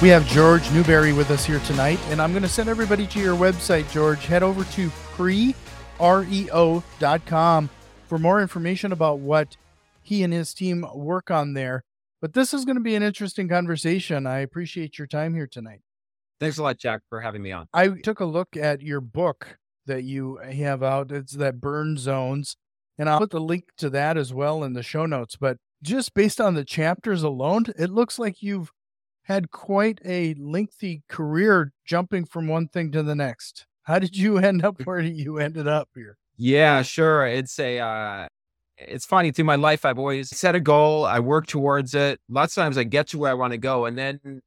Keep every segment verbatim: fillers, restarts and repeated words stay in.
We have George Newberry with us here tonight, and I'm going to send everybody to your website, George. Head over to pre reo dot com for more information about what he and his team work on there. But this is going to be an interesting conversation. I appreciate your time here tonight. Thanks a lot, Jack, for having me on. I took a look at your book that you have out. It's that Burn Zones, and I'll put the link to that as well in the show notes. But just based on the chapters alone, it looks like you've had quite a lengthy career jumping from one thing to the next. How did you end up where you ended up here? Yeah, sure. It's a... Uh... It's funny, through my life, I've always set a goal. I work towards it. Lots of times I get to where I want to go, and then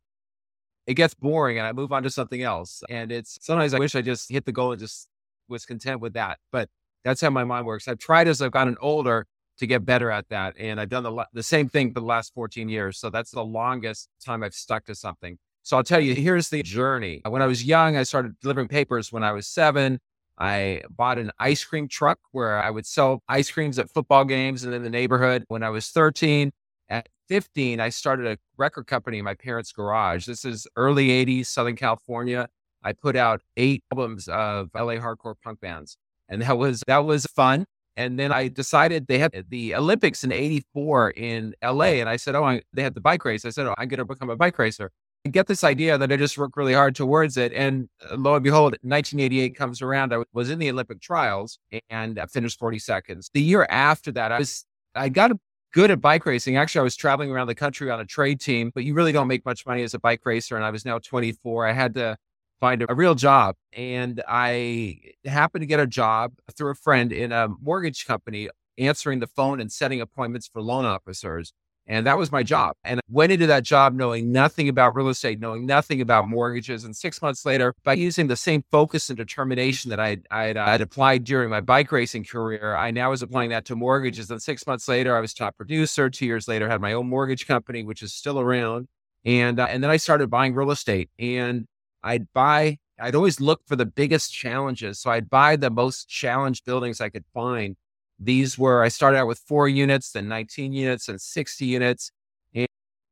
it gets boring and I move on to something else. And it's sometimes I wish I just hit the goal and just was content with that. But that's how my mind works. I've tried as I've gotten older to get better at that. And I've done the, the same thing for the last fourteen years. So that's the longest time I've stuck to something. So I'll tell you, here's the journey. When I was young, I started delivering papers when I was seven. I bought an ice cream truck where I would sell ice creams at football games and in the neighborhood. When I was thirteen, at fifteen, I started a record company in my parents' garage. This is early eighties, Southern California. I put out eight albums of L A hardcore punk bands. And that was, that was fun. And then I decided they had the Olympics in eighty-four in L A. And I said, oh, I, they had the bike race. I said, oh, I'm going to become a bike racer. I get this idea that I just work really hard towards it. And lo and behold, nineteen eighty-eight comes around. I was in the Olympic trials and I finished forty seconds. The year after that, I was, I got good at bike racing. Actually, I was traveling around the country on a trade team, but you really don't make much money as a bike racer. And I was now twenty-four. I had to find a, a real job. And I happened to get a job through a friend in a mortgage company, answering the phone and setting appointments for loan officers. And that was my job. And I went into that job knowing nothing about real estate, knowing nothing about mortgages. And six months later, by using the same focus and determination that I had uh, applied during my bike racing career, I now was applying that to mortgages. And six months later, I was top producer. Two years later, I had my own mortgage company, which is still around. And uh, and then I started buying real estate. And I'd buy, I'd always look for the biggest challenges. So I'd buy the most challenged buildings I could find. These were, I started out with four units, then nineteen units, and sixty units. And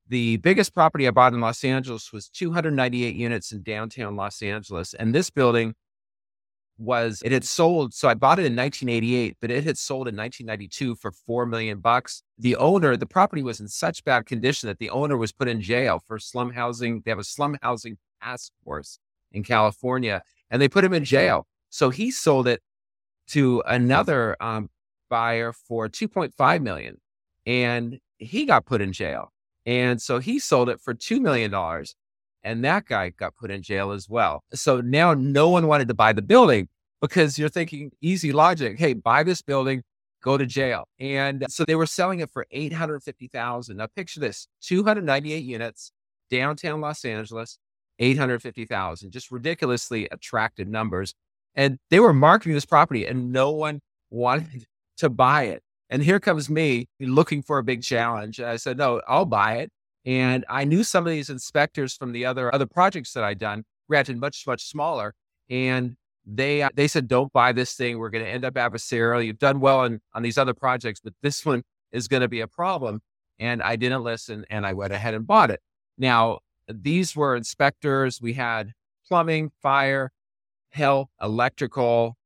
the biggest property I bought in Los Angeles was two hundred ninety-eight units in downtown Los Angeles. And this building was, it had sold. So I bought it in nineteen eighty-eight, but it had sold in nineteen ninety-two for four million bucks. The owner, the property was in such bad condition that the owner was put in jail for slum housing. They have a slum housing task force in California, and they put him in jail. So he sold it to another um, buyer for two point five million dollars, and he got put in jail. And so he sold it for two million dollars, and that guy got put in jail as well. So now no one wanted to buy the building because you're thinking easy logic. Hey, buy this building, go to jail. And so they were selling it for eight hundred fifty thousand dollars. Now picture this, two hundred ninety-eight units, downtown Los Angeles, eight hundred fifty thousand dollars, just ridiculously attractive numbers. And they were marketing this property and no one wanted to buy it. And here comes me looking for a big challenge. And I said, no, I'll buy it. And I knew some of these inspectors from the other other projects that I'd done, granted much, much smaller. And they they said, don't buy this thing. We're going to end up adversarial. You've done well on, on these other projects, but this one is going to be a problem. And I didn't listen, and I went ahead and bought it. Now, these were inspectors. We had plumbing, fire, health, electrical.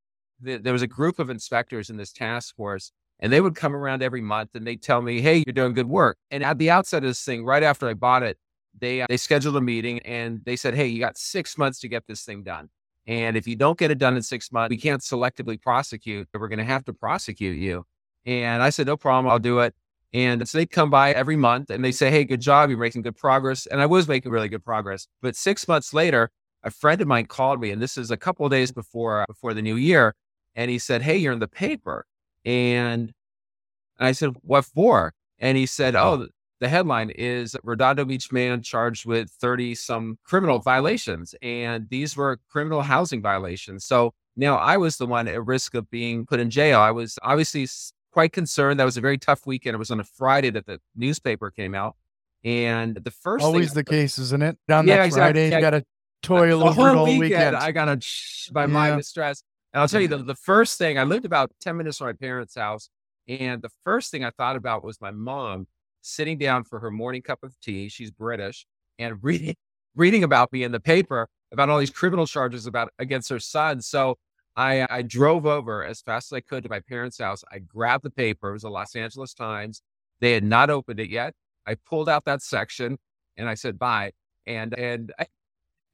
There was a group of inspectors in this task force, and they would come around every month and they'd tell me, hey, you're doing good work. And at the outset of this thing, right after I bought it, they uh, they scheduled a meeting and they said, hey, you got six months to get this thing done. And if you don't get it done in six months, we can't selectively prosecute, but we're going to have to prosecute you. And I said, no problem, I'll do it. And so they'd come by every month and they say, hey, good job, you're making good progress. And I was making really good progress. But six months later, a friend of mine called me, and this is a couple of days before before the new year, and he said, hey, you're in the paper. And I said, what for? And he said, oh, the headline is Redondo Beach man charged with thirty some criminal violations. And these were criminal housing violations. So Now, I was the one at risk of being put in jail. I was obviously quite concerned. That was a very tough weekend. It was on a Friday that the newspaper came out. And the first Always thing, the case, isn't it? On yeah, that Friday, exactly. You got to toil over the whole weekend. weekend. I got to, by yeah. my distress. And I'll tell you, the, the first thing, I lived about ten minutes from my parents' house. And the first thing I thought about was my mom sitting down for her morning cup of tea. She's British. And reading reading about me in the paper about all these criminal charges about against her son. So I, I drove over as fast as I could to my parents' house. I grabbed the paper. It was the Los Angeles Times. They had not opened it yet. I pulled out that section and I said, bye. And and I,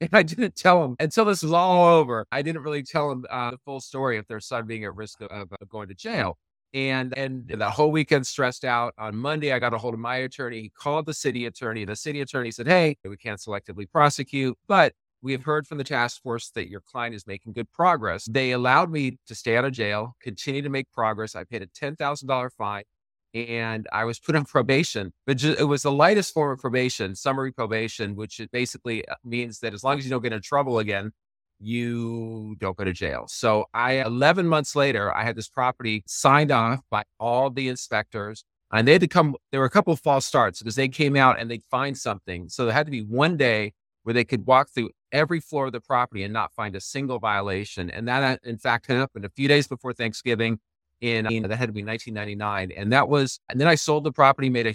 and I didn't tell them until this was all over. I didn't really tell them uh, the full story of their son being at risk of, of going to jail. And and the whole weekend stressed out. On Monday, I got a hold of my attorney. He called the city attorney. The city attorney said, hey, we can't selectively prosecute, but we have heard from the task force that your client is making good progress. They allowed me to stay out of jail, continue to make progress. I paid a ten thousand dollars fine and I was put on probation, but ju- it was the lightest form of probation, summary probation, which basically means that as long as you don't get in trouble again, you don't go to jail. So I, eleven months later, I had this property signed off by all the inspectors and they had to come. There were a couple of false starts because they came out and they'd find something. So there had to be one day where they could walk through every floor of the property and not find a single violation. And that, in fact, happened a few days before Thanksgiving in, you know, that had to be nineteen ninety-nine. And that was, and then I sold the property, made a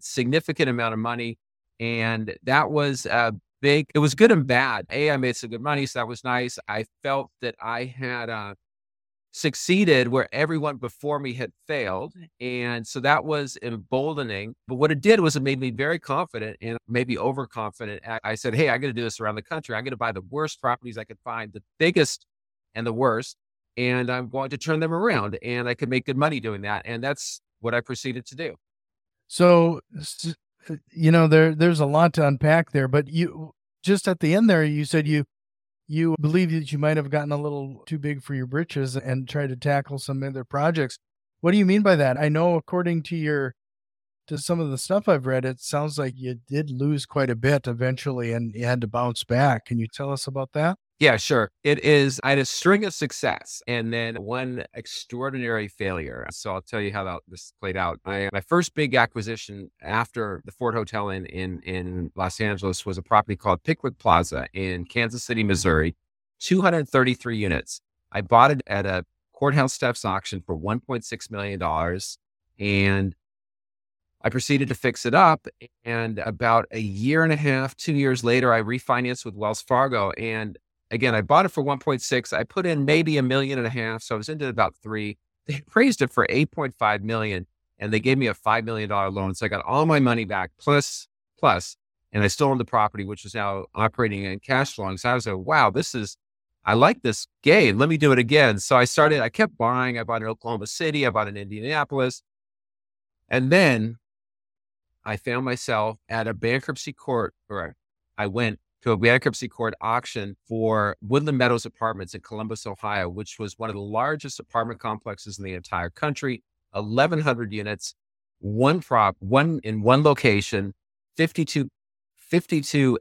significant amount of money. And that was a big, it was good and bad. A, I made some good money, so that was nice. I felt that I had uh, succeeded where everyone before me had failed. And so that was emboldening. But what it did was it made me very confident and maybe overconfident. I said, hey, I'm going to do this around the country. I'm going to buy the worst properties I could find, the biggest and the worst, and I'm going to turn them around. And I could make good money doing that. And that's what I proceeded to do. So, you know, there there's a lot to unpack there. But you just at the end there, you said you You believe that you might have gotten a little too big for your britches and tried to tackle some other projects. What do you mean by that? I know, according to your, to some of the stuff I've read, it sounds like you did lose quite a bit eventually and you had to bounce back. Can you tell us about that? Yeah, sure. It is, I had a string of success and then one extraordinary failure. So I'll tell you how that, this played out. I, my first big acquisition after the Ford Hotel Inn in, in Los Angeles was a property called Pickwick Plaza in Kansas City, Missouri, two hundred thirty-three units. I bought it at a courthouse steps auction for one point six million dollars and I proceeded to fix it up, and about a year and a half, two years later, I refinanced with Wells Fargo. And again, I bought it for one point six. I put in maybe a million and a half, so I was into about three. They appraised it for eight point five million, and they gave me a five million dollars loan. So I got all my money back, plus, plus, and I still owned the property, which is now operating in cash flowing. So I was like, wow, this is, I like this game. Let me do it again. So I started, I kept buying. I bought in Oklahoma City. I bought in Indianapolis. And then I found myself at a bankruptcy court, or I went to a bankruptcy court auction for Woodland Meadows Apartments in Columbus, Ohio, which was one of the largest apartment complexes in the entire country, eleven hundred units, one prop, one in one location, fifty-two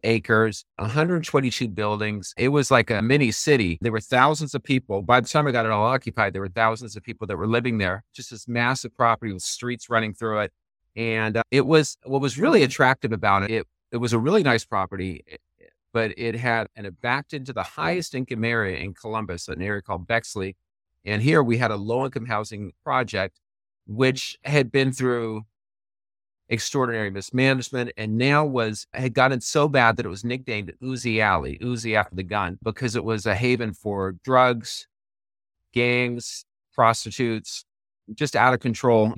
acres, one hundred twenty-two buildings. It was like a mini city. There were thousands of people. By the time I got it all occupied, there were thousands of people that were living there. Just this massive property with streets running through it. And uh, it was, what was really attractive about it, it, it was a really nice property, but it had, and it backed into the highest income area in Columbus, an area called Bexley. And here we had a low income housing project, which had been through extraordinary mismanagement and now was, had gotten so bad that it was nicknamed Uzi Alley, Uzi after the gun, because it was a haven for drugs, gangs, prostitutes, just out of control.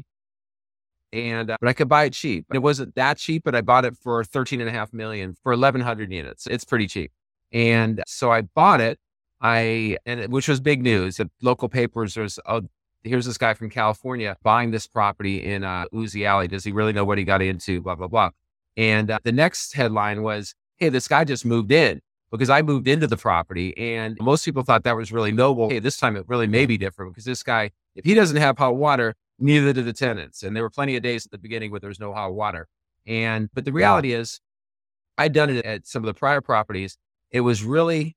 And, uh, but I could buy it cheap. It wasn't that cheap, but I bought it for thirteen and a half million for eleven hundred units. It's pretty cheap. And so I bought it, I, and it, which was big news. The local papers, there's, oh, here's this guy from California buying this property in uh, Uzi Alley. Does he really know what he got into? Blah, blah, blah. And uh, the next headline was, hey, this guy just moved in, because I moved into the property. And most people thought that was really noble. Hey, this time it really may be different because this guy, if he doesn't have hot water, neither did the tenants. And there were plenty of days at the beginning where there was no hot water. And, but the reality is I'd done it at some of the prior properties. It was really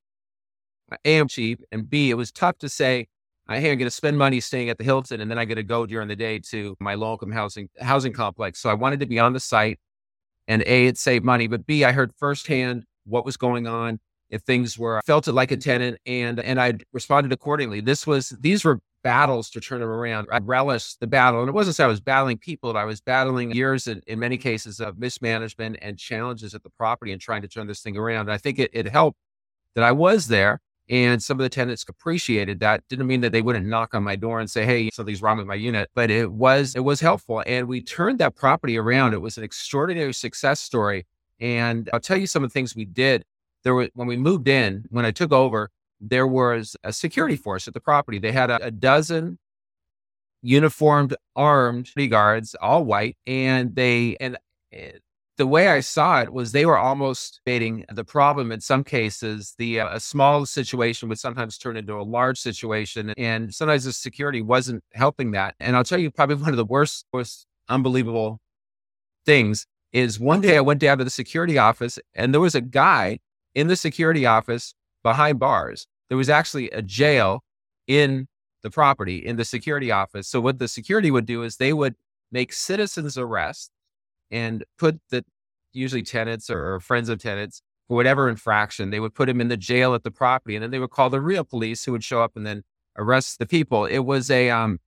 A, I'm cheap, and B, it was tough to say, hey, I'm going to spend money staying at the Hilton, and then I'm going to go during the day to my low-income housing housing complex. So I wanted to be on the site, and A, it saved money, but B, I heard firsthand what was going on if things were, I felt it like a tenant, and and I responded accordingly. This was, these were battles to turn them around. I relished the battle, and it wasn't so I was battling people, I was battling years in, in many cases of mismanagement and challenges at the property and trying to turn this thing around. And I think it, it helped that I was there. And some of the tenants appreciated that. Didn't mean that they wouldn't knock on my door and say, hey, something's wrong with my unit, but it was it was helpful. And we turned that property around. It was an extraordinary success story. And I'll tell you some of the things we did. There were, when we moved in, when I took over, there was a security force at the property. They had a, a dozen uniformed, armed guards, all white. And they, and it, the way I saw it was they were almost baiting the problem. In some cases, the uh, a small situation would sometimes turn into a large situation. And sometimes the security wasn't helping that. And I'll tell you, probably one of the worst, most unbelievable things is one day I went down to the security office and there was a guy in the security office behind bars. There was actually a jail in the property, in the security office. So what the security would do is they would make citizens arrest and put the usually tenants or, or friends of tenants for whatever infraction, they would put them in the jail at the property. And then they would call the real police who would show up and then arrest the people. It was a, um,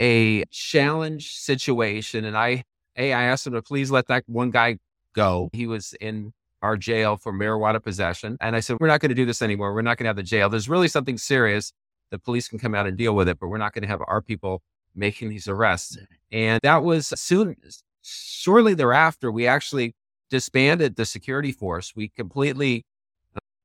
a challenge situation. And I, A, I asked them to please let that one guy go. He was in our jail for marijuana possession. And I said, we're not going to do this anymore. We're not going to have the jail. There's really something serious. The police can come out and deal with it, but we're not going to have our people making these arrests. And that was soon. Shortly thereafter, we actually disbanded the security force. We completely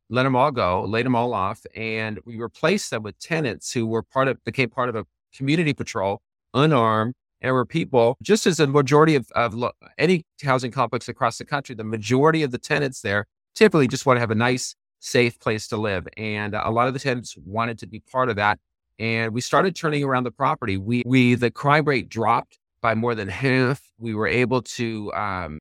let them all go, laid them all off, and we replaced them with tenants who were part of, became part of a community patrol, unarmed, and were people, just as a majority of, of lo- any housing complex across the country, the majority of the tenants there typically just want to have a nice, safe place to live. And a lot of the tenants wanted to be part of that. And we started turning around the property. We, we the crime rate dropped by more than half. We were able to, um,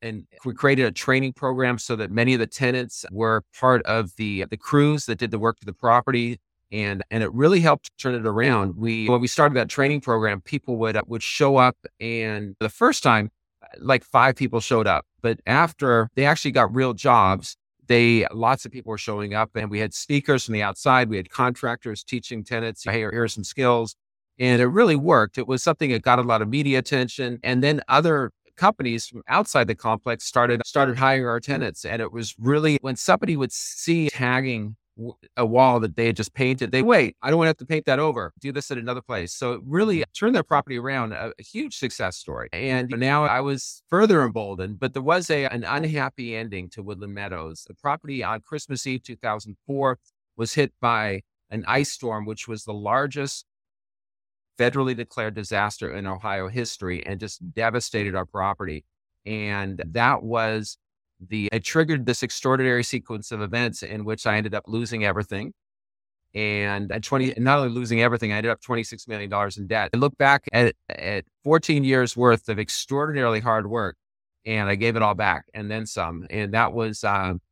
and we created a training program so that many of the tenants were part of the the crews that did the work to the property, and and it really helped turn it around. We when we started that training program, people would uh, would show up, and the first time, like five people showed up, but after they actually got real jobs, they lots of people were showing up, and we had speakers from the outside, we had contractors teaching tenants, hey, here are some skills. And it really worked. It was something that got a lot of media attention. And then other companies from outside the complex started started hiring our tenants. And it was really, when somebody would see tagging a wall that they had just painted, they wait, I don't want to have to paint that over. Do this at another place. So it really turned their property around, a, a huge success story. And now I was further emboldened, but there was a an unhappy ending to Woodland Meadows. The property on Christmas Eve two thousand four was hit by an ice storm, which was the largest federally declared disaster in Ohio history, and just devastated our property. And that was the, it triggered this extraordinary sequence of events in which I ended up losing everything. And at twenty, not only losing everything, I ended up twenty-six million dollars in debt. I look back at, at fourteen years worth of extraordinarily hard work, and I gave it all back and then some. And that was, um,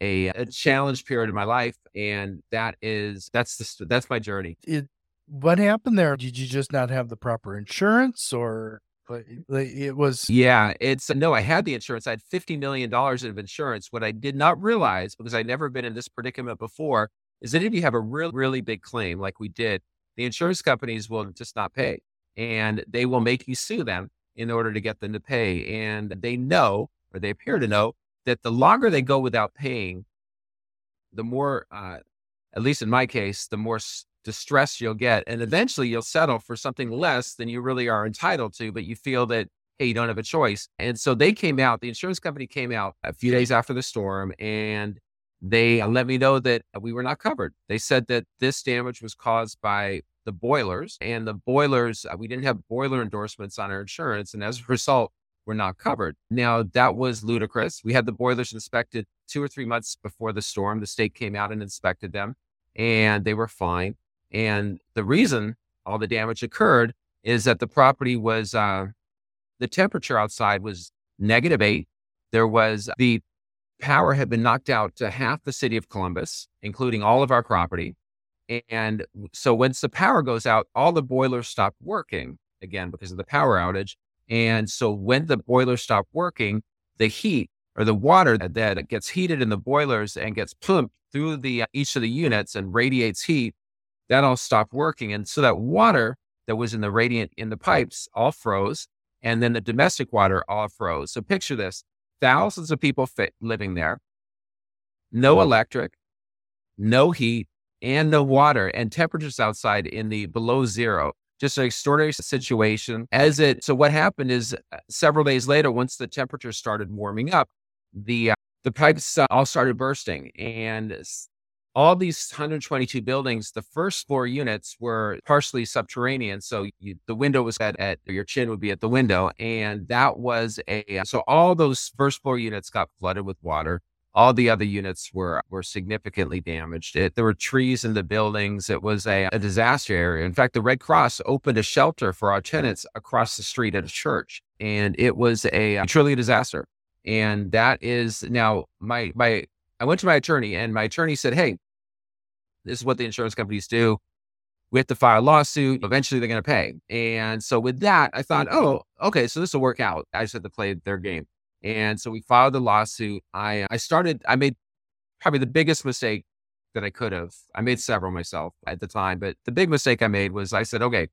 a, a challenge period in my life. And that is, that's the, that's my journey. It- What happened there? Did you just not have the proper insurance, or it was? Yeah, it's no, I had the insurance. I had fifty million dollars of insurance. What I did not realize, because I'd never been in this predicament before, is that if you have a really, really big claim like we did, the insurance companies will just not pay, and they will make you sue them in order to get them to pay. And they know, or they appear to know, that the longer they go without paying, the more, uh, at least in my case, the more st- distress you'll get. And eventually you'll settle for something less than you really are entitled to, but you feel that, hey, you don't have a choice. And so they came out, the insurance company came out a few days after the storm, and they let me know that we were not covered. They said that this damage was caused by the boilers, and the boilers, we didn't have boiler endorsements on our insurance. And as a result, we're not covered. Now, that was ludicrous. We had the boilers inspected two or three months before the storm. The state came out and inspected them, and they were fine. And the reason all the damage occurred is that the property was, uh, the temperature outside was negative eight. There was the power had been knocked out to half the city of Columbus, including all of our property. And so once the power goes out, all the boilers stop working again because of the power outage. And so when the boilers stop working, the heat or the water that gets heated in the boilers and gets pumped through the each of the units and radiates heat, that all stopped working. And so that water that was in the radiant in the pipes all froze. And then the domestic water all froze. So picture this, thousands of people fit, living there, no electric, no heat, and no water, and temperatures outside in the below zero, just an extraordinary situation. As it, so what happened is uh, several days later, once the temperature started warming up, the, uh, the pipes uh, all started bursting, and all these one hundred twenty-two buildings, the first floor units were partially subterranean. So you, the window was at, at, your chin would be at the window. And that was a, so all those first floor units got flooded with water. All the other units were, were significantly damaged. It, there were trees in the buildings. It was a, a disaster area. In fact, the Red Cross opened a shelter for our tenants across the street at a church. And it was a, a truly a disaster. And that is now my, my, I went to my attorney, and my attorney said, hey, this is what the insurance companies do. We have to file a lawsuit. Eventually, they're going to pay. And so with that, I thought, oh, okay, so this will work out. I just had to play their game. And so we filed the lawsuit. I I started, I made probably the biggest mistake that I could have. I made several myself at the time, but the big mistake I made was I said, okay,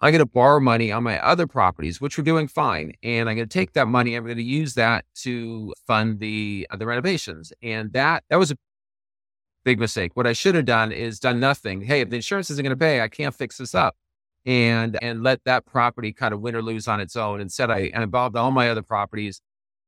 I'm going to borrow money on my other properties, which were doing fine. And I'm going to take that money. I'm going to use that to fund the, uh, the renovations. And that, that was a big mistake. What I should have done is done nothing. Hey, if the insurance isn't going to pay, I can't fix this up and, and let that property kind of win or lose on its own. Instead, I involved all my other properties,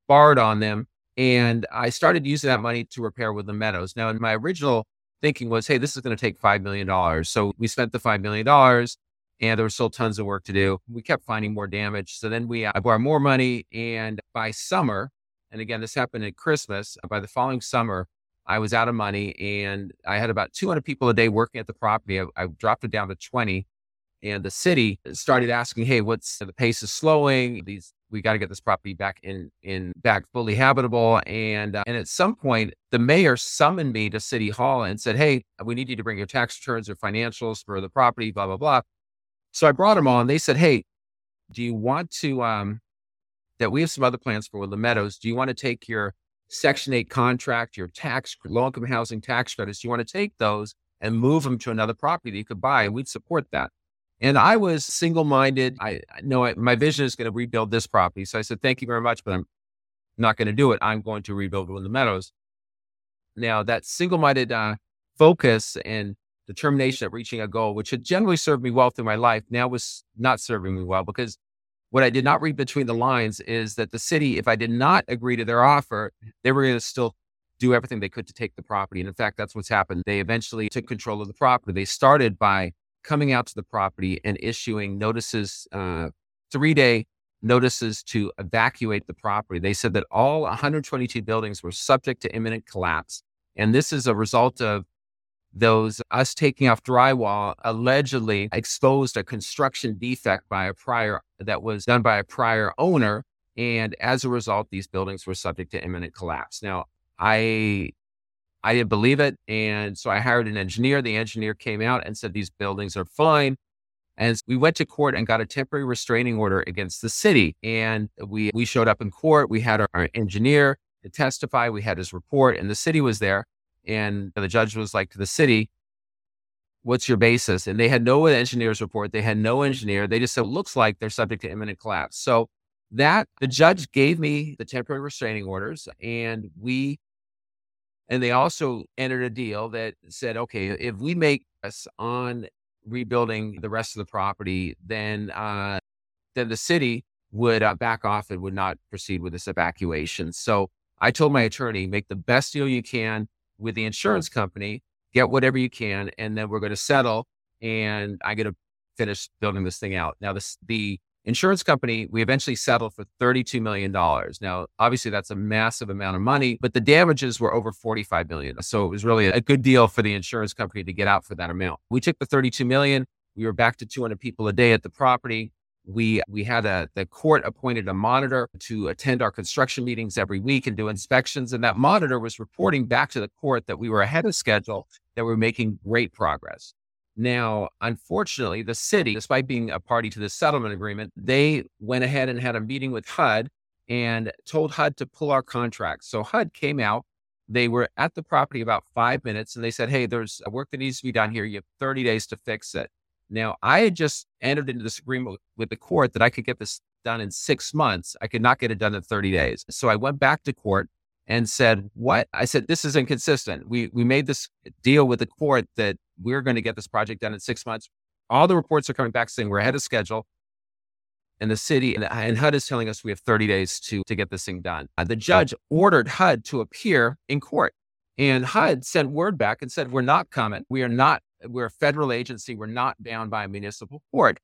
borrowed on them. And I started using that money to repair Woodland Meadows. Now, in my original thinking was, hey, this is going to take five million dollars. So we spent the five million dollars. And there was still tons of work to do. We kept finding more damage. So then we uh, I borrowed more money. And by summer, and again, this happened at Christmas, by the following summer, I was out of money. And I had about two hundred people a day working at the property. I, I dropped it down to twenty. And the city started asking, hey, what's the pace is slowing? These we got to get this property back in, in back fully habitable. And, uh, and at some point, the mayor summoned me to City Hall and said, hey, we need you to bring your tax returns or financials for the property, blah, blah, blah. So I brought them on. They said, hey, do you want to, um, that we have some other plans for Woodland Meadows. Do you want to take your Section eight contract, your tax, low-income housing tax credits? Do you want to take those and move them to another property that you could buy? And we'd support that. And I was single-minded. I, I know I, my vision is going to rebuild this property. So I said, thank you very much, but I'm not going to do it. I'm going to rebuild Woodland Meadows. Now, that single-minded uh, focus and determination at reaching a goal, which had generally served me well through my life, now was not serving me well, because what I did not read between the lines is that the city, if I did not agree to their offer, they were going to still do everything they could to take the property. And in fact, that's what's happened. They eventually took control of the property. They started by coming out to the property and issuing notices, uh, three-day notices to evacuate the property. They said that all one hundred twenty-two buildings were subject to imminent collapse. And this is a result of those us taking off drywall allegedly exposed a construction defect by a prior that was done by a prior owner. And as a result, these buildings were subject to imminent collapse. Now, I, I didn't believe it. And so I hired an engineer. The engineer came out and said, these buildings are fine. And we went to court and got a temporary restraining order against the city. And we, we showed up in court. We had our, our engineer to testify. We had his report, and the city was there. And the judge was like to the city, what's your basis? And they had no engineer's report. They had no engineer. They just said, it looks like they're subject to imminent collapse. So that the judge gave me the temporary restraining orders, and we, and they also entered a deal that said, okay, if we make us on rebuilding the rest of the property, then, uh, then the city would uh, back off and would not proceed with this evacuation. So I told my attorney, make the best deal you can with the insurance company, get whatever you can, and then we're going to settle, and I'm going to finish building this thing out. Now, this, the insurance company, we eventually settled for thirty-two million dollars. Now, obviously, that's a massive amount of money, but the damages were over forty-five million dollars. So it was really a good deal for the insurance company to get out for that amount. We took the thirty-two million dollars. We were back to two hundred people a day at the property. We we had a, the court appointed a monitor to attend our construction meetings every week and do inspections. And that monitor was reporting back to the court that we were ahead of schedule, that we were making great progress. Now, unfortunately, the city, despite being a party to the settlement agreement, they went ahead and had a meeting with H U D and told H U D to pull our contract. So H U D came out. They were at the property about five minutes and they said, hey, there's work that needs to be done here. You have thirty days to fix it. Now, I had just entered into this agreement with the court that I could get this done in six months. I could not get it done in thirty days. So I went back to court and said, what? I said, this is inconsistent. We we made this deal with the court that we're going to get this project done in six months. All the reports are coming back saying we're ahead of schedule. And the city and, and H U D is telling us we have thirty days to, to get this thing done. Uh, the judge ordered H U D to appear in court. And H U D sent word back and said, we're not coming. We are not. We're a federal agency. We're not bound by a municipal court.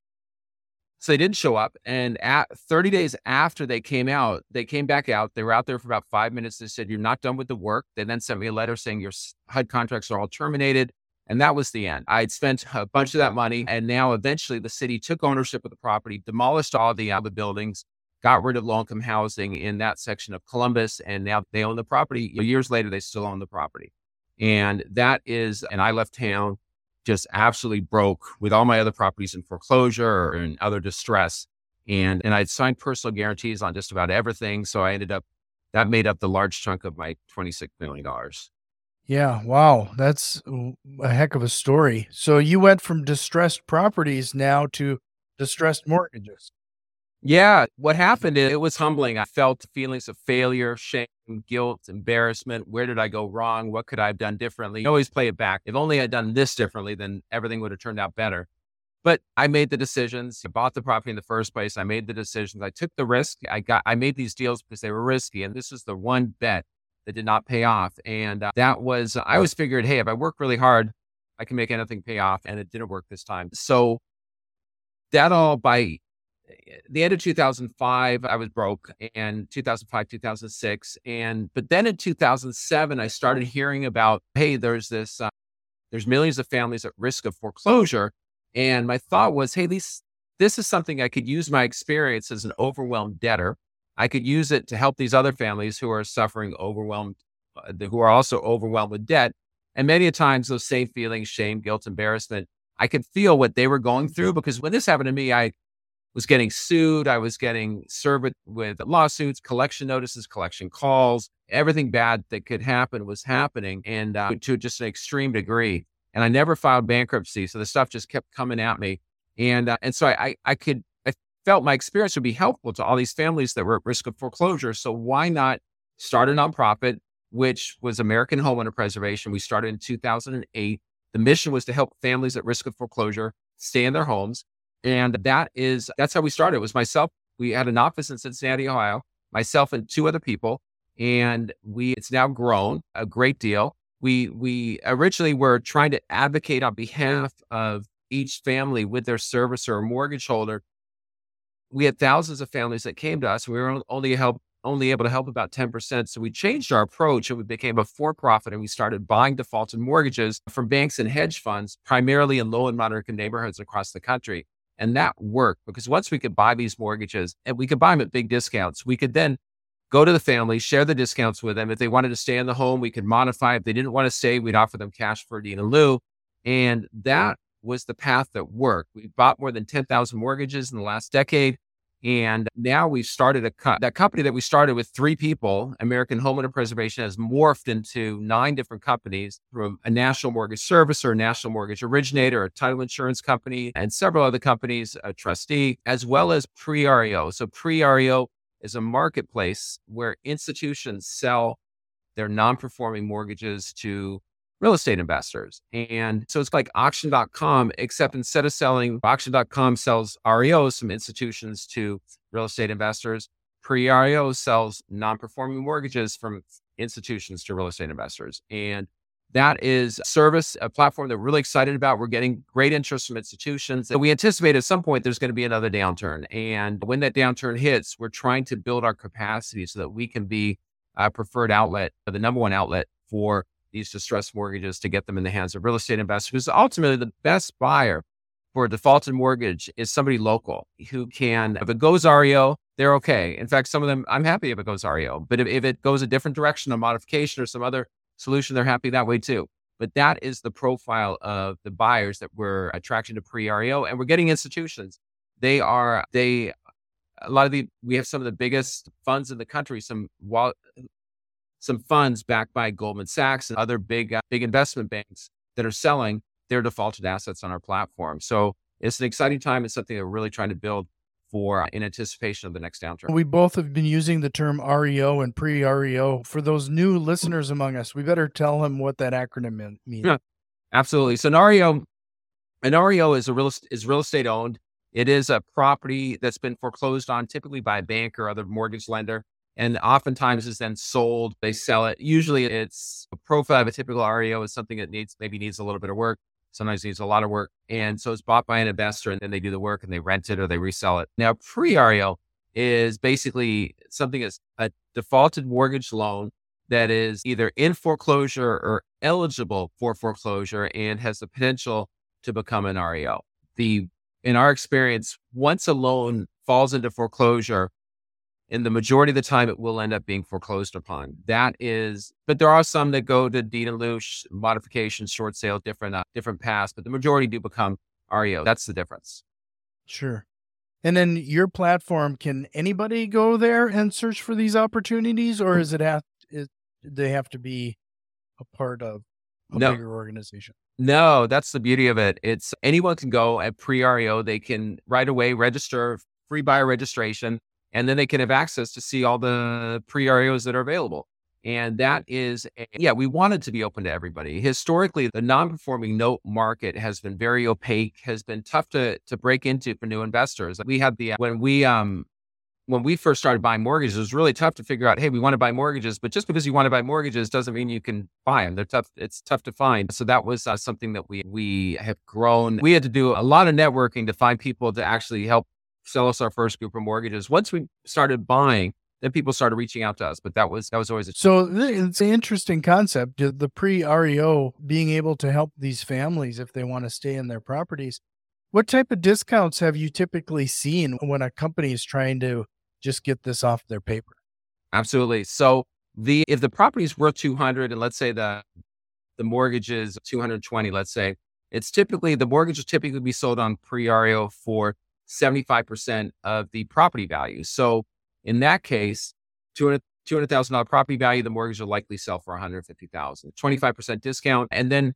So they didn't show up. And at thirty days after they came out, they came back out. They were out there for about five minutes. They said, you're not done with the work. They then sent me a letter saying your H U D contracts are all terminated. And that was the end. I had spent a bunch of that money. And now eventually the city took ownership of the property, demolished all the other buildings, got rid of low-income housing in that section of Columbus. And now they own the property. Years later, they still own the property. And that is, and I left town just absolutely broke with all my other properties in foreclosure and other distress. And and I'd signed personal guarantees on just about everything. So I ended up, that made up the large chunk of my twenty-six million dollars. Yeah. Wow. That's a heck of a story. So you went from distressed properties now to distressed mortgages. Yeah. What happened is it was humbling. I felt feelings of failure, shame, guilt, embarrassment. Where did I go wrong? What could I have done differently? You always play it back. If only I'd done this differently, then everything would have turned out better. But I made the decisions. I bought the property in the first place. I made the decisions. I took the risk. I got, I made these deals because they were risky. And this was the one bet that did not pay off. And uh, that was, I always figured, hey, if I work really hard, I can make anything pay off. And it didn't work this time. So that all by the end of two thousand five, I was broke, and two thousand five, two thousand six. And, but then in two thousand seven, I started hearing about, hey, there's this, uh, there's millions of families at risk of foreclosure. And my thought was, hey, these, this is something I could use my experience as an overwhelmed debtor. I could use it to help these other families who are suffering overwhelmed, uh, who are also overwhelmed with debt. And many a times those same feelings, shame, guilt, embarrassment, I could feel what they were going through, because when this happened to me, I was getting sued. I was getting served with, with lawsuits, collection notices, collection calls. Everything bad that could happen was happening, and uh, to just an extreme degree. And I never filed bankruptcy, so the stuff just kept coming at me. And uh, and so I, I I could I felt my experience would be helpful to all these families that were at risk of foreclosure. So why not start a nonprofit, which was American Homeowner Preservation? We started in two thousand eight. The mission was to help families at risk of foreclosure stay in their homes. And that is, that's how we started. It was myself. We had an office in Cincinnati, Ohio, myself and two other people. And we, it's now grown a great deal. We, we originally were trying to advocate on behalf of each family with their servicer or mortgage holder. We had thousands of families that came to us. We were only help, only able to help about ten percent. So we changed our approach and we became a for-profit, and we started buying defaulted mortgages from banks and hedge funds, primarily in low and moderate income neighborhoods across the country. And that worked, because once we could buy these mortgages, and we could buy them at big discounts, we could then go to the family, share the discounts with them. If they wanted to stay in the home, we could modify. If they didn't want to stay, we'd offer them cash for deed in lieu. And that was the path that worked. We bought more than ten thousand mortgages in the last decade. And now we've started a co- that company that we started with three people, American Homeowner Preservation, has morphed into nine different companies, from a national mortgage servicer, a national mortgage originator, a title insurance company, and several other companies, a trustee, as well as Pre-R E O. So Pre-R E O is a marketplace where institutions sell their non-performing mortgages to real estate investors. And so it's like auction dot com, except instead of selling, auction dot com sells R E Os, some institutions, to real estate investors. Pre-R E O sells non-performing mortgages from institutions to real estate investors. And that is a service, a platform that we're really excited about. We're getting great interest from institutions. And we anticipate at some point there's going to be another downturn. And when that downturn hits, we're trying to build our capacity so that we can be a preferred outlet, the number one outlet for these distressed mortgages, to get them in the hands of real estate investors, who's ultimately the best buyer for a defaulted mortgage is somebody local who can, if it goes R E O, they're okay. In fact, some of them, I'm happy if it goes R E O, but if, if it goes a different direction, a modification or some other solution, they're happy that way too. But that is the profile of the buyers that we're attracting to pre-R E O, and we're getting institutions. They are, they, a lot of the, we have some of the biggest funds in the country, some wall, some funds backed by Goldman Sachs and other big, uh, big investment banks that are selling their defaulted assets on our platform. So it's an exciting time. It's something that we're really trying to build for in anticipation of the next downturn. We both have been using the term R E O and pre-R E O. For those new listeners among us, we better tell them what that acronym means. Yeah, absolutely. So an R E O, an R E O is a real is real estate owned. It is a property that's been foreclosed on typically by a bank or other mortgage lender, and oftentimes is then sold. They sell it. Usually, it's a profile of a typical R E O is something that needs maybe needs a little bit of work. Sometimes it needs a lot of work. And so it's bought by an investor, and then they do the work and they rent it or they resell it. Now, pre-R E O is basically something that's a defaulted mortgage loan that is either in foreclosure or eligible for foreclosure and has the potential to become an R E O. The, in our experience, once a loan falls into foreclosure, in the majority of the time, it will end up being foreclosed upon. That is, but there are some that go to deed and lieu, modification, short sale, different uh, different paths, but the majority do become R E O. That's the difference. Sure. And then your platform, can anybody go there and search for these opportunities, or is it have, is, they have to be a part of a no. bigger organization? No, that's the beauty of it. It's anyone can go at pre-R E O. They can right away register, free buyer registration. And then they can have access to see all the pre-R E Os that are available. And that is, a, yeah, we want it to be open to everybody. Historically, the non-performing note market has been very opaque, has been tough to to break into for new investors. We had the, when we, um, when we first started buying mortgages, it was really tough to figure out, hey, we want to buy mortgages, but just because you want to buy mortgages doesn't mean you can buy them. They're tough. It's tough to find. So that was uh, something that we, we have grown. We had to do a lot of networking to find people to actually help sell us our first group of mortgages. Once we started buying, then people started reaching out to us. But that was that was always a so it's an interesting concept. The pre-R E O being able to help these families if they want to stay in their properties. What type of discounts have you typically seen when a company is trying to just get this off their paper? Absolutely. So the if the property is worth two hundred, and let's say the the mortgage is two hundred twenty, let's say it's typically the mortgage will typically be sold on pre-R E O for seventy-five percent of the property value. So in that case, two hundred thousand dollars property value, the mortgage will likely sell for one hundred fifty thousand dollars, twenty-five percent discount, and then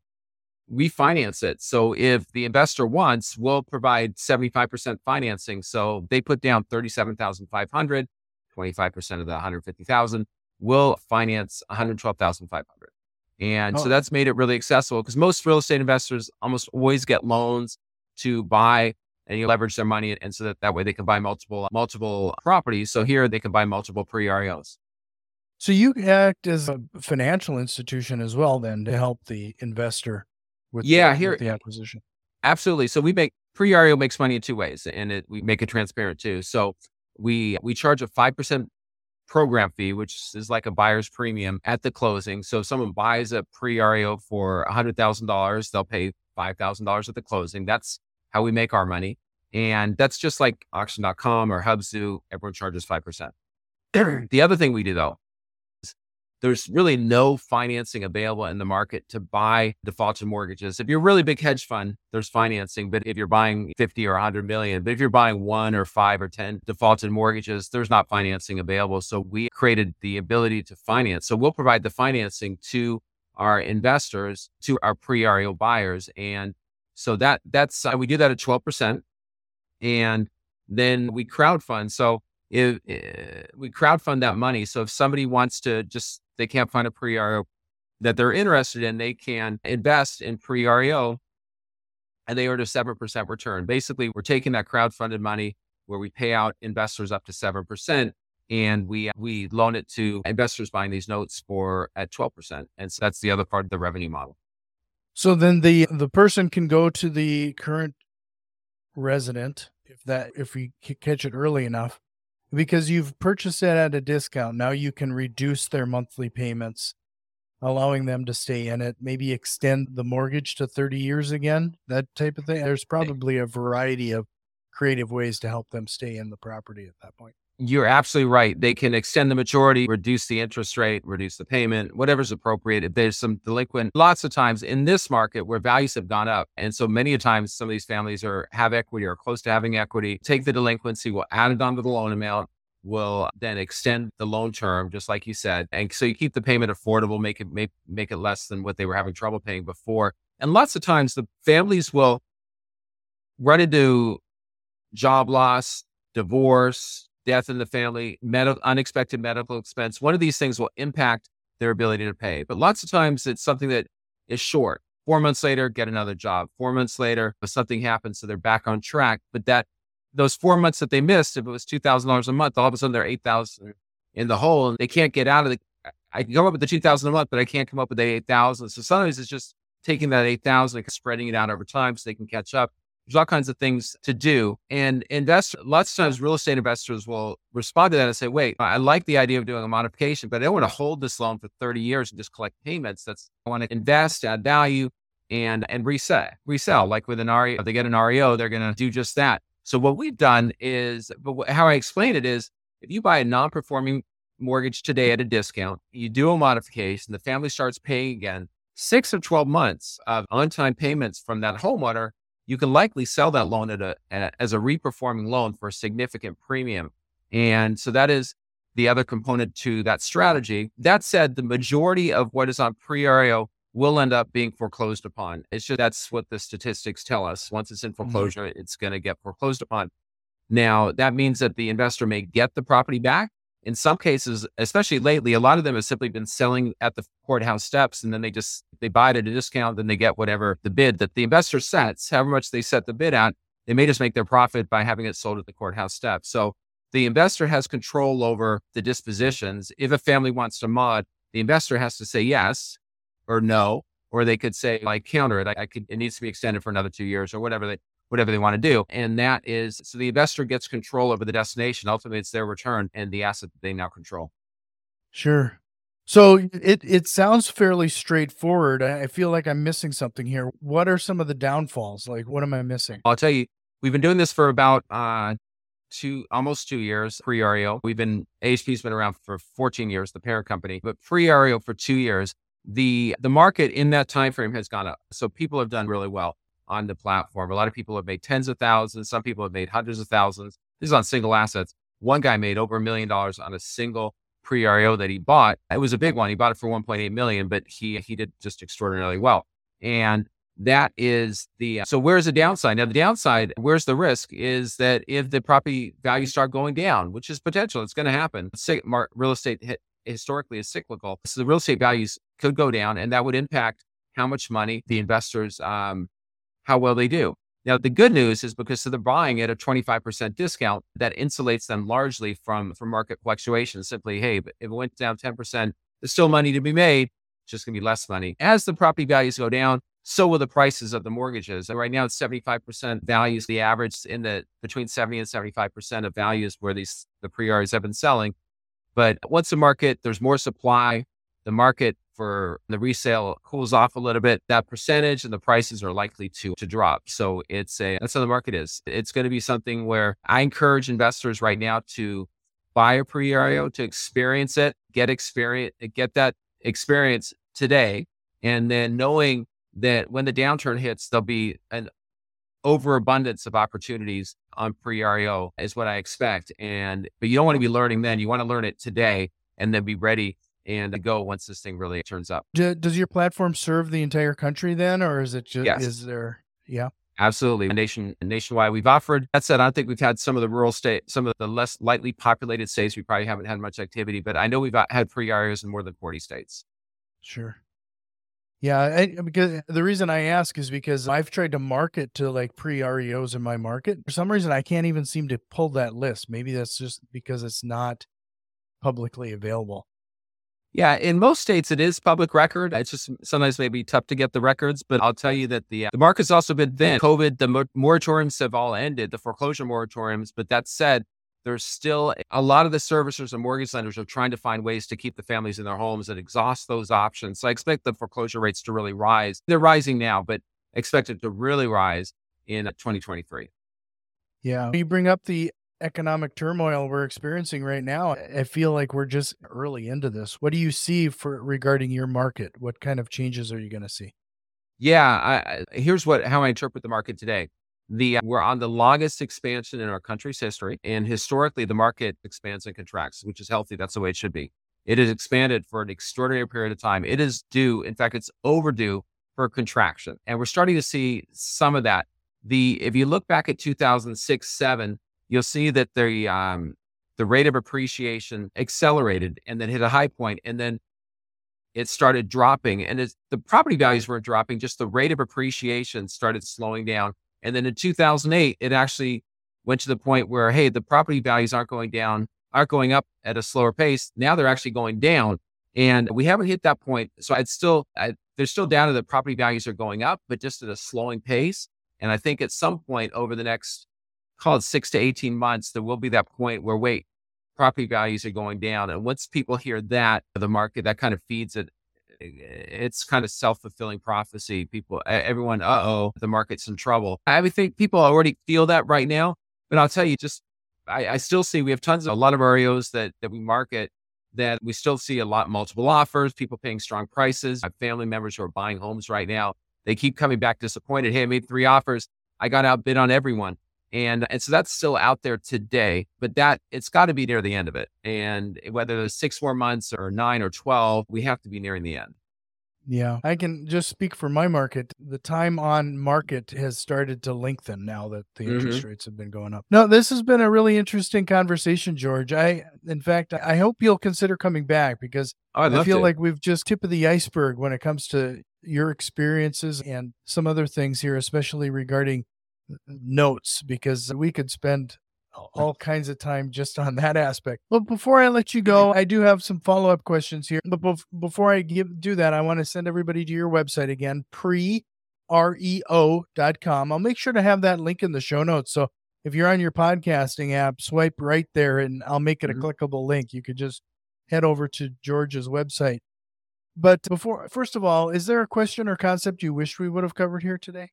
we finance it. So if the investor wants, we'll provide seventy-five percent financing. So they put down thirty-seven thousand five hundred dollars, twenty-five percent of the one hundred fifty thousand dollars, we'll finance one hundred twelve thousand five hundred dollars. And oh. so that's made it really accessible because most real estate investors almost always get loans to buy and you leverage their money. And so that, that way they can buy multiple, multiple properties. So here they can buy multiple pre-R E Os. So you act as a financial institution as well then to help the investor with, yeah, the, here, with the acquisition. Absolutely. So we make, pre-R E O makes money in two ways, and it, we make it transparent too. So we, we charge a five percent program fee, which is like a buyer's premium at the closing. So if someone buys a pre-R E O for one hundred thousand dollars, they'll pay five thousand dollars at the closing. That's how we make our money. And that's just like auction dot com or Hubzoo, everyone charges five percent. The other thing we do though, is there's really no financing available in the market to buy defaulted mortgages. If you're a really big hedge fund, there's financing, but if you're buying fifty or one hundred million, but if you're buying one or five or ten defaulted mortgages, there's not financing available. So we created the ability to finance. So we'll provide the financing to our investors, to our pre-R E O buyers. And So that that's uh, we do that at twelve percent, and then we crowdfund. So if uh, we crowdfund that money, so if somebody wants to just they can't find a pre-R E O that they're interested in, they can invest in pre-R E O, and they earn a seven percent return. Basically, we're taking that crowdfunded money where we pay out investors up to seven percent, and we we loan it to investors buying these notes for at twelve percent, and so that's the other part of the revenue model. So then the, the person can go to the current resident if that if we catch it early enough, because you've purchased it at a discount. Now you can reduce their monthly payments allowing them to stay in it, maybe extend the mortgage to thirty years again, that type of thing. There's probably a variety of creative ways to help them stay in the property at that point. You're absolutely right. They can extend the majority, reduce the interest rate, reduce the payment, whatever's appropriate. If there's some delinquent, lots of times in this market where values have gone up. And so many times some of these families are have equity or close to having equity, take the delinquency, we'll add it onto the loan amount, we'll then extend the loan term, just like you said. And so you keep the payment affordable, make it make, make it less than what they were having trouble paying before. And lots of times the families will run into job loss, divorce, death in the family, med- unexpected medical expense. One of these things will impact their ability to pay. But lots of times it's something that is short. Four months later, get another job. Four months later, something happens, so they're back on track. But that those four months that they missed, if it was two thousand dollars a month, all of a sudden they're eight thousand dollars in the hole and they can't get out of the, I can come up with the two thousand dollars a month, but I can't come up with the eight thousand dollars. So sometimes it's just taking that eight thousand dollars and spreading it out over time so they can catch up. There's all kinds of things to do. And investors, lots of times real estate investors will respond to that and say, wait, I like the idea of doing a modification, but I don't want to hold this loan for thirty years and just collect payments. That's, I want to invest, add value, and and reset, resell. Like with an R E O, if they get an R E O, they're going to do just that. So what we've done is, but how I explain it is, if you buy a non-performing mortgage today at a discount, you do a modification, the family starts paying again, six or twelve months of on-time payments from that homeowner, you can likely sell that loan at a, a, as a reperforming loan for a significant premium. And so that is the other component to that strategy. That said, the majority of what is on pre-R E O will end up being foreclosed upon. It's just that's what the statistics tell us. Once it's in foreclosure, mm-hmm. it's going to get foreclosed upon. Now, that means that the investor may get the property back. In some cases, especially lately, a lot of them have simply been selling at the courthouse steps, and then they just, they buy it at a discount, then they get whatever the bid that the investor sets, however much they set the bid at, they may just make their profit by having it sold at the courthouse steps. So the investor has control over the dispositions. If a family wants to mod, the investor has to say yes or no, or they could say, like, counter it. I, I could, it needs to be extended for another two years or whatever they whatever they want to do. And that is, so the investor gets control over the destination. Ultimately, it's their return and the asset that they now control. Sure. So it, it sounds fairly straightforward. I feel like I'm missing something here. What are some of the downfalls? Like, what am I missing? I'll tell you, we've been doing this for about uh, two, almost two yeyears, pre-R E O. We've been, A H P's been around for fourteen years, the parent company, but pre-R E O for two years. The, the market in that time frame has gone up. So people have done really well on the platform. A lot of people have made tens of thousands. Some people have made hundreds of thousands. This is on single assets. One guy made over a million dollars on a single pre-R E O that he bought. It was a big one. He bought it for one point eight million, but he, he did just extraordinarily well. And that is the, so where's the downside? Now the downside, where's the risk is that if the property values start going down, which is potential, it's going to happen. Real estate historically is cyclical. So the real estate values could go down and that would impact how much money the investors, um, how well they do. Now, the good news is because they're buying at a twenty-five percent discount, that insulates them largely from, from market fluctuations. Simply, hey, if it went down ten percent, there's still money to be made, it's just going to be less money. As the property values go down, so will the prices of the mortgages. And right now, it's seventy-five percent values, the average in the between seventy and seventy-five percent of values where these the pre-Rs have been selling. But once the market, there's more supply, the market for the resale cools off a little bit, that percentage and the prices are likely to, to drop. So it's a, that's how the market is. It's going to be something where I encourage investors right now to buy a pre-R E O, to experience it, get experience, get that experience today. And then knowing that when the downturn hits, there'll be an overabundance of opportunities on pre-R E O is what I expect. And, but you don't want to be learning then, you want to learn it today and then be ready and go once this thing really turns up. Does your platform serve the entire country then, or is it just, yes. is there, yeah? Absolutely. Nation, nationwide we've offered. That said, I think we've had some of the rural states, some of the less lightly populated states, we probably haven't had much activity, but I know we've had pre-R E Os in more than forty states. Sure. Yeah. I, because the reason I ask is because I've tried to market to like pre-R E Os in my market. For some reason, I can't even seem to pull that list. Maybe that's just because it's not publicly available. Yeah, in most states, it is public record. It's just sometimes maybe tough to get the records, but I'll tell you that the, the market's also been thin. COVID, the moratoriums have all ended, the foreclosure moratoriums. But that said, There's still a lot of the servicers and mortgage lenders are trying to find ways to keep the families in their homes and exhaust those options. So I expect the foreclosure rates to really rise. They're rising now, but expected to really rise in twenty twenty-three. Yeah. You bring up the economic turmoil we're experiencing right now. I feel like we're just early into this. What do you see for regarding your market? What kind of changes are you going to see? Yeah. I, here's what how I interpret the market today. The, we're on the longest expansion in our country's history. And historically, the market expands and contracts, which is healthy. That's the way it should be. It has expanded for an extraordinary period of time. It is due. In fact, it's overdue for contraction. And we're starting to see some of that. The If you look back at two thousand six, seven, you'll see that the um, the rate of appreciation accelerated and then hit a high point. And then it started dropping. And it's, the property values weren't dropping. Just the rate of appreciation started slowing down. And then in two thousand eight, it actually went to the point where, hey, the property values aren't going down, aren't going up at a slower pace. Now they're actually going down. And we haven't hit that point. So I'd still, I, they're still down to the property values are going up, but just at a slowing pace. And I think at some point over the next, call it six to eighteen months, there will be that point where, wait, property values are going down. And once people hear that, the market, that kind of feeds it. It's kind of self-fulfilling prophecy. People, everyone, uh-oh, the market's in trouble. I would think people already feel that right now, but I'll tell you just, I, I still see, we have tons of, a lot of R E Os that, that we market that we still see a lot, multiple offers, people paying strong prices. My family members who are buying homes right now, they keep coming back disappointed. Hey, I made three offers. I got outbid on everyone. And, and so that's still out there today, but that it's got to be near the end of it. And whether it's six more months or nine or twelve, we have to be nearing the end. Yeah. I can just speak for my market. The time on market has started to lengthen now that the interest mm-hmm. rates have been going up. No, this has been a really interesting conversation, George. I, in fact, I hope you'll consider coming back because I'd I feel to. like we've just tipped the iceberg when it comes to your experiences and some other things here, especially regarding notes, because we could spend all kinds of time just on that aspect. Well, before I let you go, I do have some follow-up questions here. But bef- before I give, do that, I want to send everybody to your website again, pre reo dot com. I'll make sure to have that link in the show notes. So if you're on your podcasting app, swipe right there and I'll make it a clickable link. You could just head over to George's website. But before, first of all, is there a question or concept you wish we would have covered here today?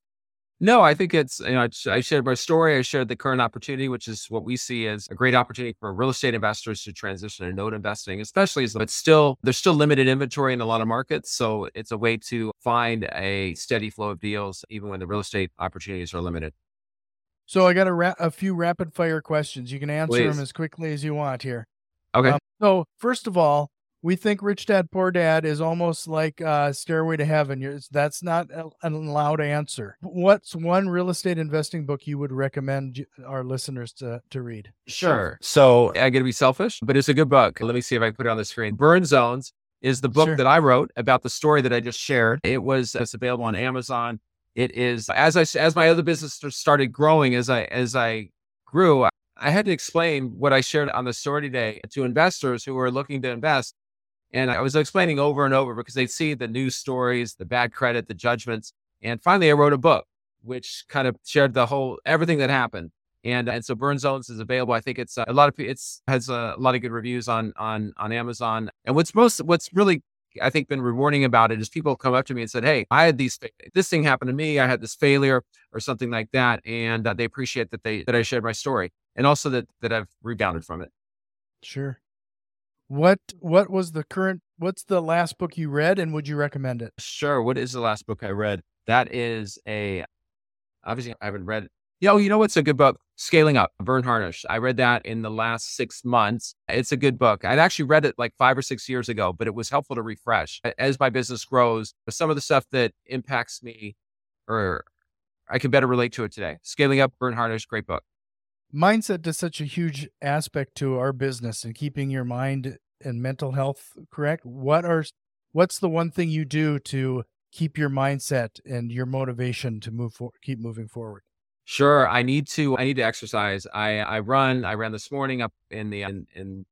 No, I think it's, you know, I shared my story. I shared the current opportunity, which is what we see as a great opportunity for real estate investors to transition to note investing, especially as it's still, there's still limited inventory in a lot of markets. So it's a way to find a steady flow of deals, even when the real estate opportunities are limited. So I got a, ra- a few rapid fire questions. You can answer Please. them as quickly as you want here. Okay. Um, so first of all, we think Rich Dad, Poor Dad is almost like uh, Stairway to Heaven. You're, that's not a, an allowed answer. What's one real estate investing book you would recommend our listeners to, to read? Sure. So I got to be selfish, but it's a good book. Let me see if I can put it on the screen. Burn Zones is the book sure. that I wrote about the story that I just shared. It was it's available on Amazon. It is, as I as my other business started growing, as I as I grew, I had to explain what I shared on the story today to investors who were looking to invest. And I was explaining over and over because they'd see the news stories, the bad credit, the judgments. And finally, I wrote a book, which kind of shared the whole, everything that happened. And, and so Burn Zones is available. I think it's a lot of, it's has a lot of good reviews on, on, on Amazon. And what's most, what's really, I think been rewarding about it is people come up to me and said, hey, I had these, this thing happened to me. I had this failure or something like that. And uh, they appreciate that they, that I shared my story and also that, that I've rebounded from it. Sure. What what was the current, what's the last book you read and would you recommend it? Sure. What is the last book I read? That is a, obviously I haven't read it. You know, you know what's a good book? Scaling Up, Vern Harnish. I read that in the last six months. It's a good book. I'd actually read it like five or six years ago, but it was helpful to refresh. As my business grows, some of the stuff that impacts me or I can better relate to it today. Scaling Up, Vern Harnish, great book. Mindset is such a huge aspect to our business and keeping your mind and mental health correct. What are, what's the one thing you do to keep your mindset and your motivation to move for, keep moving forward? Sure, I need to. I need to exercise. I, I run. I ran this morning up in the in in,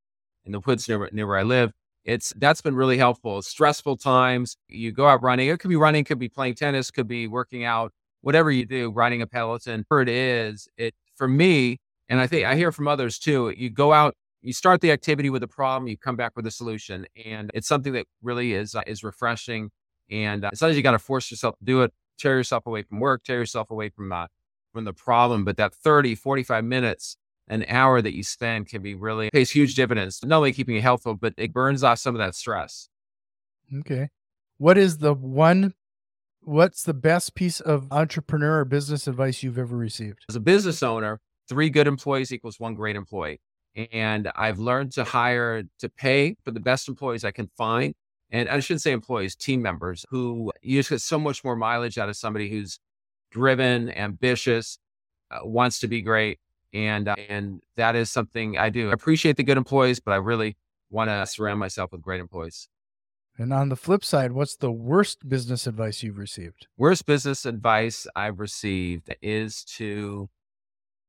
in the woods near, near where I live. It's that's been really helpful. Stressful times, you go out running. It could be running, could be playing tennis, could be working out. Whatever you do, riding a Peloton, whatever it is, it for me. And I think I hear from others too, you go out, you start the activity with a problem, you come back with a solution. And it's something that really is uh, is refreshing. And uh, sometimes you got to force yourself to do it, tear yourself away from work, tear yourself away from uh, from the problem. But that thirty, forty-five minutes, an hour that you spend can be really, pays huge dividends, not only keeping you healthful, but it burns off some of that stress. Okay. What is the one, what's the best piece of entrepreneur or business advice you've ever received? As a business owner, three good employees equals one great employee. And I've learned to hire, to pay for the best employees I can find. And I shouldn't say employees, team members, who you just get so much more mileage out of somebody who's driven, ambitious, uh, wants to be great. And, uh, and that is something I do. I appreciate the good employees, but I really want to surround myself with great employees. And on the flip side, what's the worst business advice you've received? Worst business advice I've received is to...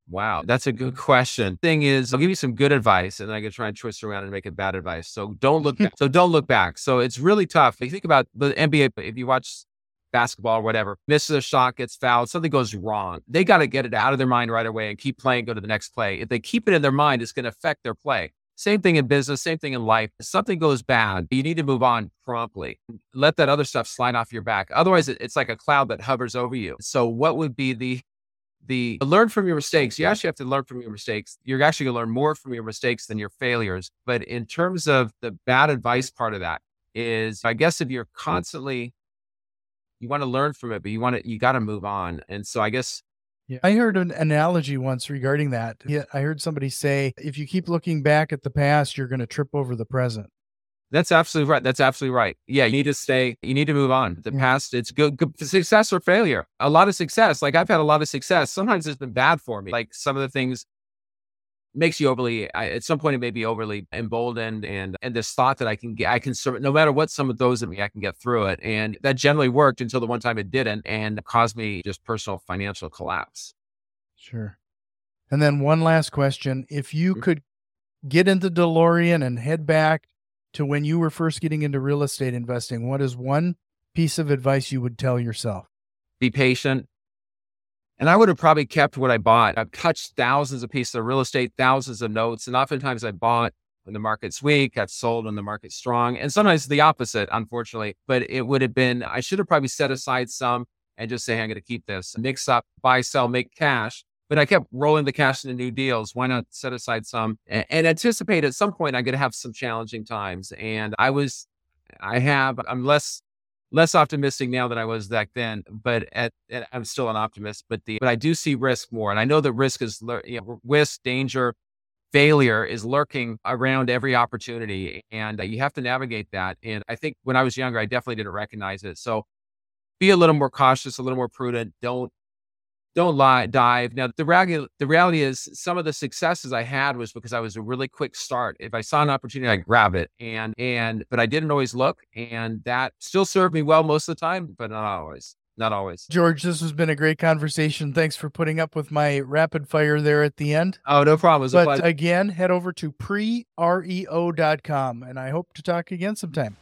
Wow, that's a good question. Thing is, I'll give you some good advice and then I can try and twist around and make it bad advice. So don't look back. So don't look back. So it's really tough. If you think about the N B A, if you watch basketball or whatever, misses a shot, gets fouled, something goes wrong. They got to get it out of their mind right away and keep playing, go to the next play. If they keep it in their mind, it's going to affect their play. Same thing in business, same thing in life. If something goes bad, you need to move on promptly. Let that other stuff slide off your back. Otherwise, it's like a cloud that hovers over you. So what would be the... The learn from your mistakes. You actually have to learn from your mistakes. You're actually going to learn more from your mistakes than your failures. But in terms of the bad advice part of that is, I guess if you're constantly, you want to learn from it, but you want to, you got to move on. And so I guess. Yeah. I heard an analogy once regarding that. Yeah, I heard somebody say, if you keep looking back at the past, you're going to trip over the present. That's absolutely right. That's absolutely right. Yeah, you need to stay, you need to move on. The past, it's good, good success or failure. A lot of success. Like I've had a lot of success. Sometimes it's been bad for me. Like some of the things makes you overly, I, at some point it may be overly emboldened and and this thought that I can get, I can, no matter what someone throws at me, I can get through it. And that generally worked until the one time it didn't and caused me just personal financial collapse. Sure. And then one last question. If you could get into DeLorean and head back to when you were first getting into real estate investing, what is one piece of advice you would tell yourself? Be patient. And I would have probably kept what I bought. I've touched thousands of pieces of real estate, thousands of notes. And oftentimes I bought when the market's weak, I've sold when the market's strong. And sometimes the opposite, unfortunately. But it would have been, I should have probably set aside some and just say, hey, I'm going to keep this. Mix up, buy, sell, make cash. But I kept rolling the cash into new deals. Why not set aside some and, and anticipate at some point I'm going to have some challenging times. And I was, I have, I'm less, less optimistic now than I was back then, but at, at, I'm still an optimist, but the, but I do see risk more. And I know that risk is, you know, risk, danger, failure is lurking around every opportunity. And you have to navigate that. And I think when I was younger, I definitely didn't recognize it. So be a little more cautious, a little more prudent. Don't, Don't lie, dive. Now, the reality, the reality is some of the successes I had was because I was a really quick start. If I saw an opportunity, I grab it. And, and, but I didn't always look. And that still served me well most of the time, but not always. Not always. George, this has been a great conversation. Thanks for putting up with my rapid fire there at the end. Oh, no problem. But again, head over to pre reo dot com. And I hope to talk again sometime.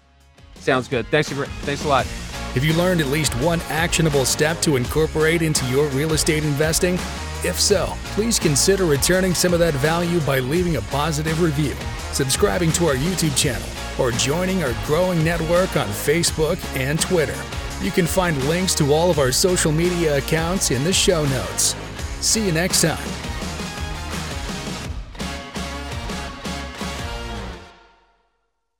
Sounds good. Thanks, thanks a lot. Have you learned at least one actionable step to incorporate into your real estate investing? If so, please consider returning some of that value by leaving a positive review, subscribing to our YouTube channel, or joining our growing network on Facebook and Twitter. You can find links to all of our social media accounts in the show notes. See you next time.